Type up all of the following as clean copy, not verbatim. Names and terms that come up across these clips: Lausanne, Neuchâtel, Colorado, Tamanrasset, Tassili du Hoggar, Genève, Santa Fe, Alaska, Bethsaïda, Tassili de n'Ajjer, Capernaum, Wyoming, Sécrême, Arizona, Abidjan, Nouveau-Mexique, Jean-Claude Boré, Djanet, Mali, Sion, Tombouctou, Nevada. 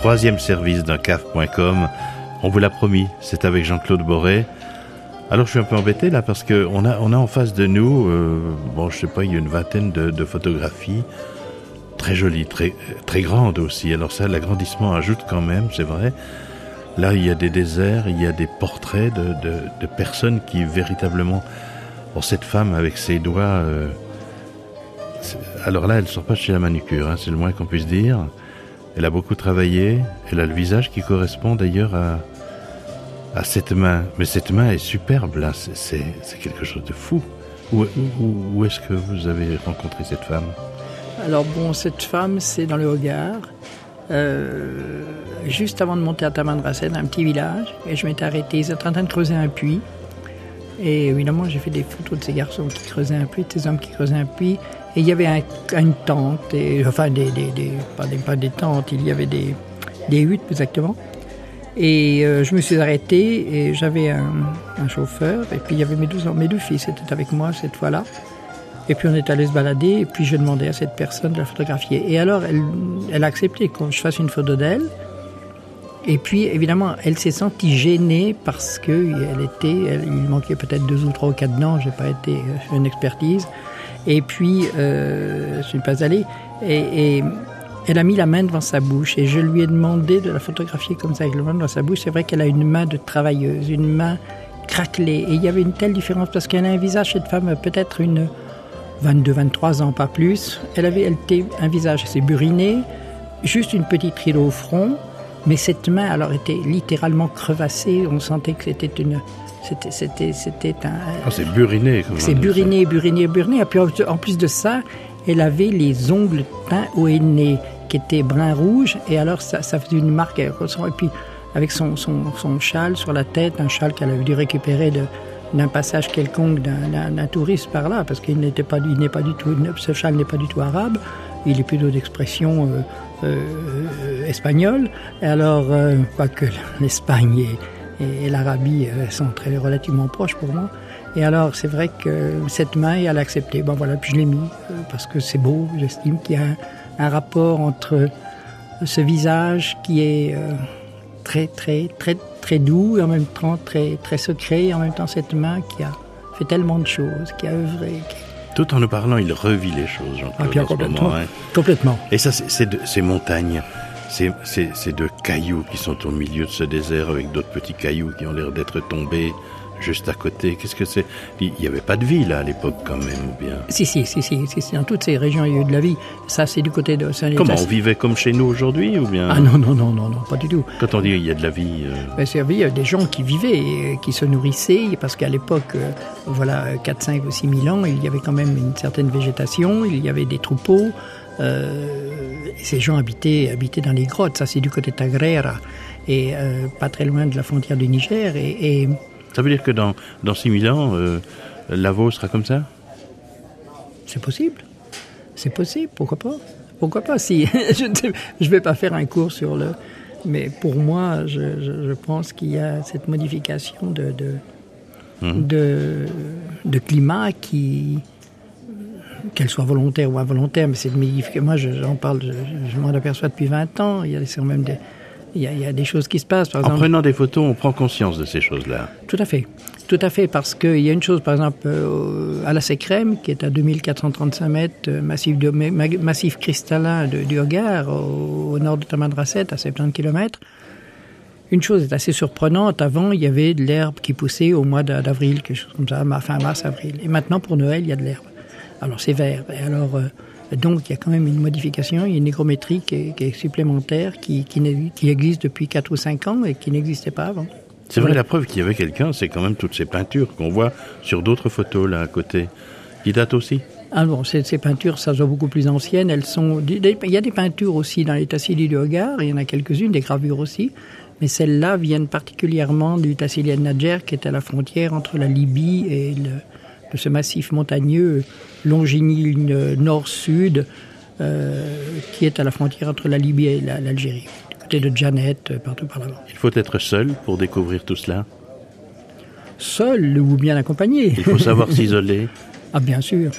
troisième service d'un caf.com. On vous l'a promis, c'est avec Jean-Claude Boré. Alors je suis un peu embêté là parce qu'on a en face de nous, bon je sais pas, il y a une vingtaine de photographies très jolies, très, très grandes aussi. Alors ça, l'agrandissement ajoute quand même, c'est vrai. Là il y a des déserts, il y a des portraits de personnes qui véritablement... Bon, cette femme avec ses doigts... alors là, elle ne sort pas de chez la manucure, hein, c'est le moins qu'on puisse dire. Elle a beaucoup travaillé, elle a le visage qui correspond d'ailleurs à cette main. Mais cette main est superbe, là, c'est quelque chose de fou. Où est-ce que vous avez rencontré cette femme ? Alors bon, cette femme, c'est dans le Hoggar, juste avant de monter à Tamanrasset, un petit village, et je m'étais arrêtée, ils étaient en train de creuser un puits. Et évidemment, j'ai fait des photos de ces garçons qui creusaient un puits, de ces hommes qui creusaient un puits. Et il y avait une tente, pas des tentes, il y avait des huttes plus exactement. Et je me suis arrêtée et j'avais un chauffeur. Et puis il y avait mes deux fils étaient avec moi cette fois-là. Et puis on est allé se balader et puis je demandais à cette personne de la photographier. Et alors elle a accepté que je fasse une photo d'elle. Et puis, évidemment, elle s'est sentie gênée parce qu'il manquait peut-être 2 ou 3 ou 4 dents, j'ai pas été une expertise. Et puis, je suis pas allée. Et elle a mis la main devant sa bouche et je lui ai demandé de la photographier comme ça, avec la main devant sa bouche. C'est vrai qu'elle a une main de travailleuse, une main craquelée. Et il y avait une telle différence parce qu'elle a un visage, cette femme, peut-être une 22, 23 ans, pas plus. Elle était un visage assez buriné, juste une petite ride au front. Mais cette main, alors, était littéralement crevassée. On sentait que c'était une... C'était un... Oh, c'est buriné. C'est buriné. Et puis, en plus de ça, elle avait les ongles teints au henné, qui étaient brun-rouge. Et alors, ça faisait une marque. Et puis, avec son châle sur la tête, un châle qu'elle avait dû récupérer d'un passage quelconque d'un touriste par là, parce qu'il n'est pas du tout... Ce châle n'est pas du tout arabe. Il est plutôt d'expression... espagnol. Alors, pas que l'Espagne et l'Arabie sont très relativement proches pour moi. Et alors, c'est vrai que cette main, elle a accepté. Bon, voilà, puis je l'ai mis parce que c'est beau. J'estime qu'il y a un rapport entre ce visage qui est très, très, très, très doux et en même temps très, très secret, et en même temps cette main qui a fait tellement de choses, qui a œuvré. Tout en nous parlant, il revit les choses, Jean-Claude, en complètement, ce moment, hein. Complètement. Et ça, c'est de ces montagnes, ces deux cailloux qui sont au milieu de ce désert avec d'autres petits cailloux qui ont l'air d'être tombés juste à côté. Qu'est-ce que c'est ? Il n'y avait pas de vie, là, à l'époque, quand même, ou bien ? Si, dans toutes ces régions, il y a eu de la vie. Ça, c'est du côté de Saint-Léger. Comment, on vivait comme chez nous aujourd'hui, ou bien ? Ah non, pas du tout. Quand on dit il y a de la vie... Ben, c'est vrai, il y a des gens qui vivaient, qui se nourrissaient, parce qu'à l'époque, 4, 5 ou 6 000 ans, il y avait quand même une certaine végétation, il y avait des troupeaux. Ces gens habitaient dans les grottes, ça, c'est du côté de Tagrera, et pas très loin de la frontière du Niger, et ça veut dire que dans 6 000 ans, Lavaux sera comme ça ? C'est possible, pourquoi pas ? Pourquoi pas ? Si, je ne vais pas faire un cours sur le... Mais pour moi, je pense qu'il y a cette modification de climat qui... Qu'elle soit volontaire ou involontaire, mais c'est de modifier. Moi, j'en parle, je m'en aperçois depuis 20 ans. Il y a quand même des... Il y a des choses qui se passent. Par exemple, en prenant des photos, on prend conscience de ces choses-là. Tout à fait, parce qu'il y a une chose, par exemple, à la Sécrême, qui est à 2435 mètres, massif cristallin du Hoggar, au nord de Tamanrasset, à 70 km. Une chose est assez surprenante. Avant, il y avait de l'herbe qui poussait au mois d'avril, quelque chose comme ça, fin mars, avril. Et maintenant, pour Noël, il y a de l'herbe. Alors, c'est vert. Et alors... Donc, il y a quand même une modification, il y a une hygrométrie qui est supplémentaire, qui existe depuis 4 ou 5 ans et qui n'existait pas avant. C'est vrai, la preuve qu'il y avait quelqu'un, c'est quand même toutes ces peintures qu'on voit sur d'autres photos, là, à côté, qui datent aussi. Ah bon, ces peintures, ça, sont beaucoup plus anciennes. Elles sont... Il y a des peintures aussi dans les Tassili du Hoggar, il y en a quelques-unes, des gravures aussi. Mais celles-là viennent particulièrement du Tassili de n'Ajjer, qui est à la frontière entre la Libye et de ce massif montagneux longiligne nord-sud qui est à la frontière entre la Libye et l'Algérie, du côté de Djanet, partout par là-bas. Il faut être seul pour découvrir tout cela ? Seul ou bien accompagné. Il faut savoir s'isoler. Ah bien sûr.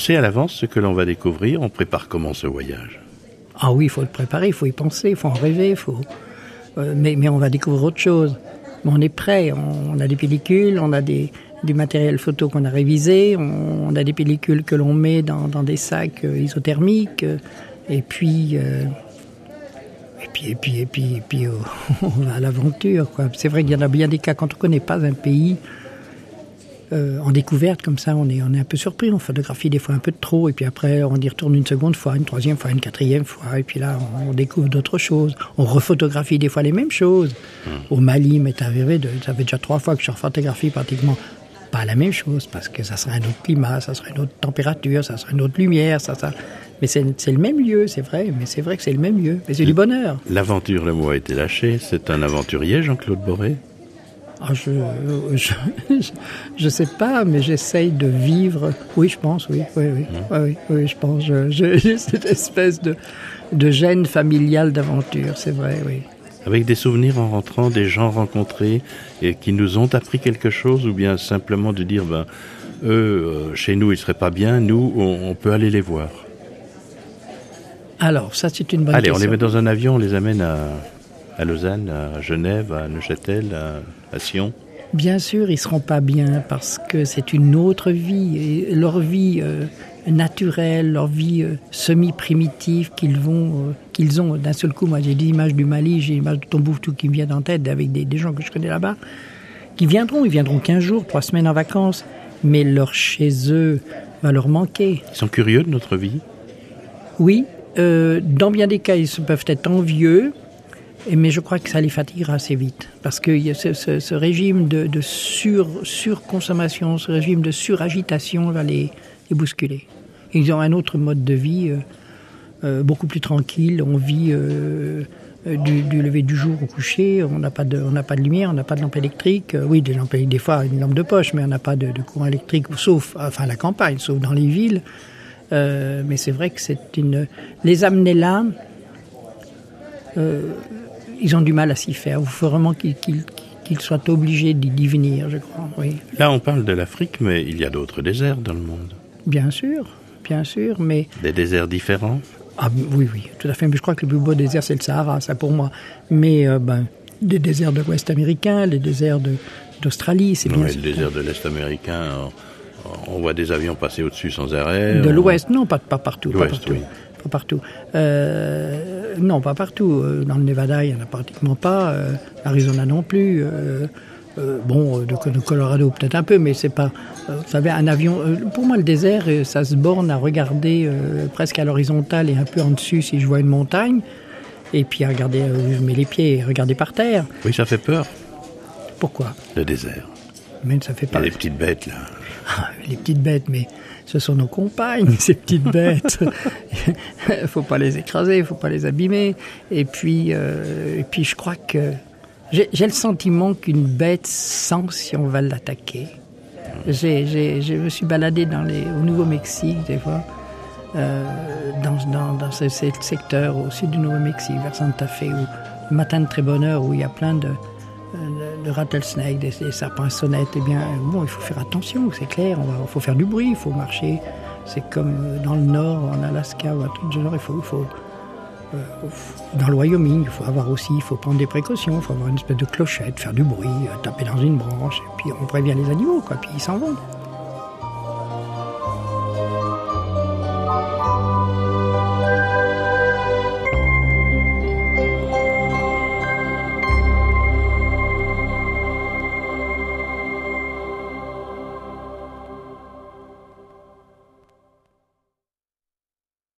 sait à l'avance ce que l'on va découvrir. On prépare comment ce voyage ? Ah oui, il faut le préparer, il faut y penser, il faut en rêver, mais on va découvrir autre chose. Mais on est prêt, on a des pellicules, on a du matériel photo qu'on a révisé, on a des pellicules que l'on met dans des sacs isothermiques, et puis on va à l'aventure, quoi. C'est vrai qu'il y en a bien des cas quand on ne connaît pas un pays. En découverte, comme ça, on est un peu surpris. On photographie des fois un peu de trop, et puis après, on y retourne une seconde fois, une troisième fois, une quatrième fois, et puis là, on découvre d'autres choses. On rephotographie des fois les mêmes choses. Au Mali, il m'est arrivé, ça fait déjà 3 fois que je rephotographie pratiquement pas la même chose, parce que ça serait un autre climat, ça serait une autre température, ça serait une autre lumière, Mais c'est le même lieu, c'est vrai, que c'est le même lieu. Mais c'est du bonheur. L'aventure, le mot a été lâché. C'est un aventurier, Jean-Claude Boré. Ah, je sais pas, mais j'essaye de vivre. Oui, je pense, oui, je pense. J'ai cette espèce de gêne familiale d'aventure, c'est vrai, oui. Avec des souvenirs en rentrant, des gens rencontrés et qui nous ont appris quelque chose, ou bien simplement de dire, eux, chez nous, ils seraient pas bien, nous, on peut aller les voir. Alors, ça, c'est une bonne question. Allez, on les met dans un avion, on les amène à Lausanne, à Genève, à Neuchâtel, à Sion. Bien sûr, ils seront pas bien parce que c'est une autre vie. Et leur vie naturelle, leur vie semi-primitive qu'ils ont. D'un seul coup, moi j'ai des images du Mali, j'ai l'image de Tombouctou qui me vient en tête avec des gens que je connais là-bas, qui viendront. Ils viendront 15 jours, 3 semaines en vacances, mais leur chez-eux va leur manquer. Ils sont curieux de notre vie ? Oui, dans bien des cas, ils peuvent être envieux. Mais je crois que ça les fatiguera assez vite. Parce que ce régime de surconsommation, ce régime de suragitation va les bousculer. Ils ont un autre mode de vie, beaucoup plus tranquille. On vit du lever du jour au coucher. On n'a pas de lumière, on n'a pas de lampe électrique. Oui, des fois une lampe de poche, mais on n'a pas de courant électrique, sauf à la campagne, sauf dans les villes. Mais c'est vrai que les amener là... ils ont du mal à s'y faire. Il faut vraiment qu'ils soient obligés d'y venir, je crois. Oui. Là, on parle de l'Afrique, mais il y a d'autres déserts dans le monde. Bien sûr, mais... Des déserts différents ? Ah, oui, tout à fait. Mais je crois que le plus beau désert, c'est le Sahara, ça pour moi. Mais des déserts de l'Ouest américain, des déserts d'Australie, c'est bien sûr. Oui, le désert de l'Est américain, on voit des avions passer au-dessus sans arrêt. De l'Ouest, non, pas partout. L'Ouest, pas partout. Oui. Pas partout. Non, pas partout. Dans le Nevada, il n'y en a pratiquement pas. Arizona non plus. Le Colorado peut-être un peu, mais c'est pas... vous savez, un avion... pour moi, le désert, ça se borne à regarder presque à l'horizontale et un peu en dessus si je vois une montagne. Et puis à regarder où je mets les pieds et regarder par terre. Oui, ça fait peur. Pourquoi ? Le désert. Mais ça fait peur. Il y a les petites bêtes, là. Les petites bêtes, mais... Ce sont nos compagnes, ces petites bêtes. Il ne faut pas les écraser, il ne faut pas les abîmer. Et puis je crois que... J'ai le sentiment qu'une bête sent si on va l'attaquer. Je me suis baladée au Nouveau-Mexique, des fois, dans ce secteur au sud du Nouveau-Mexique, vers Santa Fe, où, le matin de très bonne heure, où il y a plein de rattlesnakes, des serpents à sonnettes, eh bien, bon, il faut faire attention, c'est clair, il faut faire du bruit, il faut marcher. C'est comme dans le nord, en Alaska, ou à tout le genre, dans le Wyoming, il faut prendre des précautions, il faut avoir une espèce de clochette, faire du bruit, taper dans une branche, et puis on prévient les animaux, quoi, puis ils s'en vont.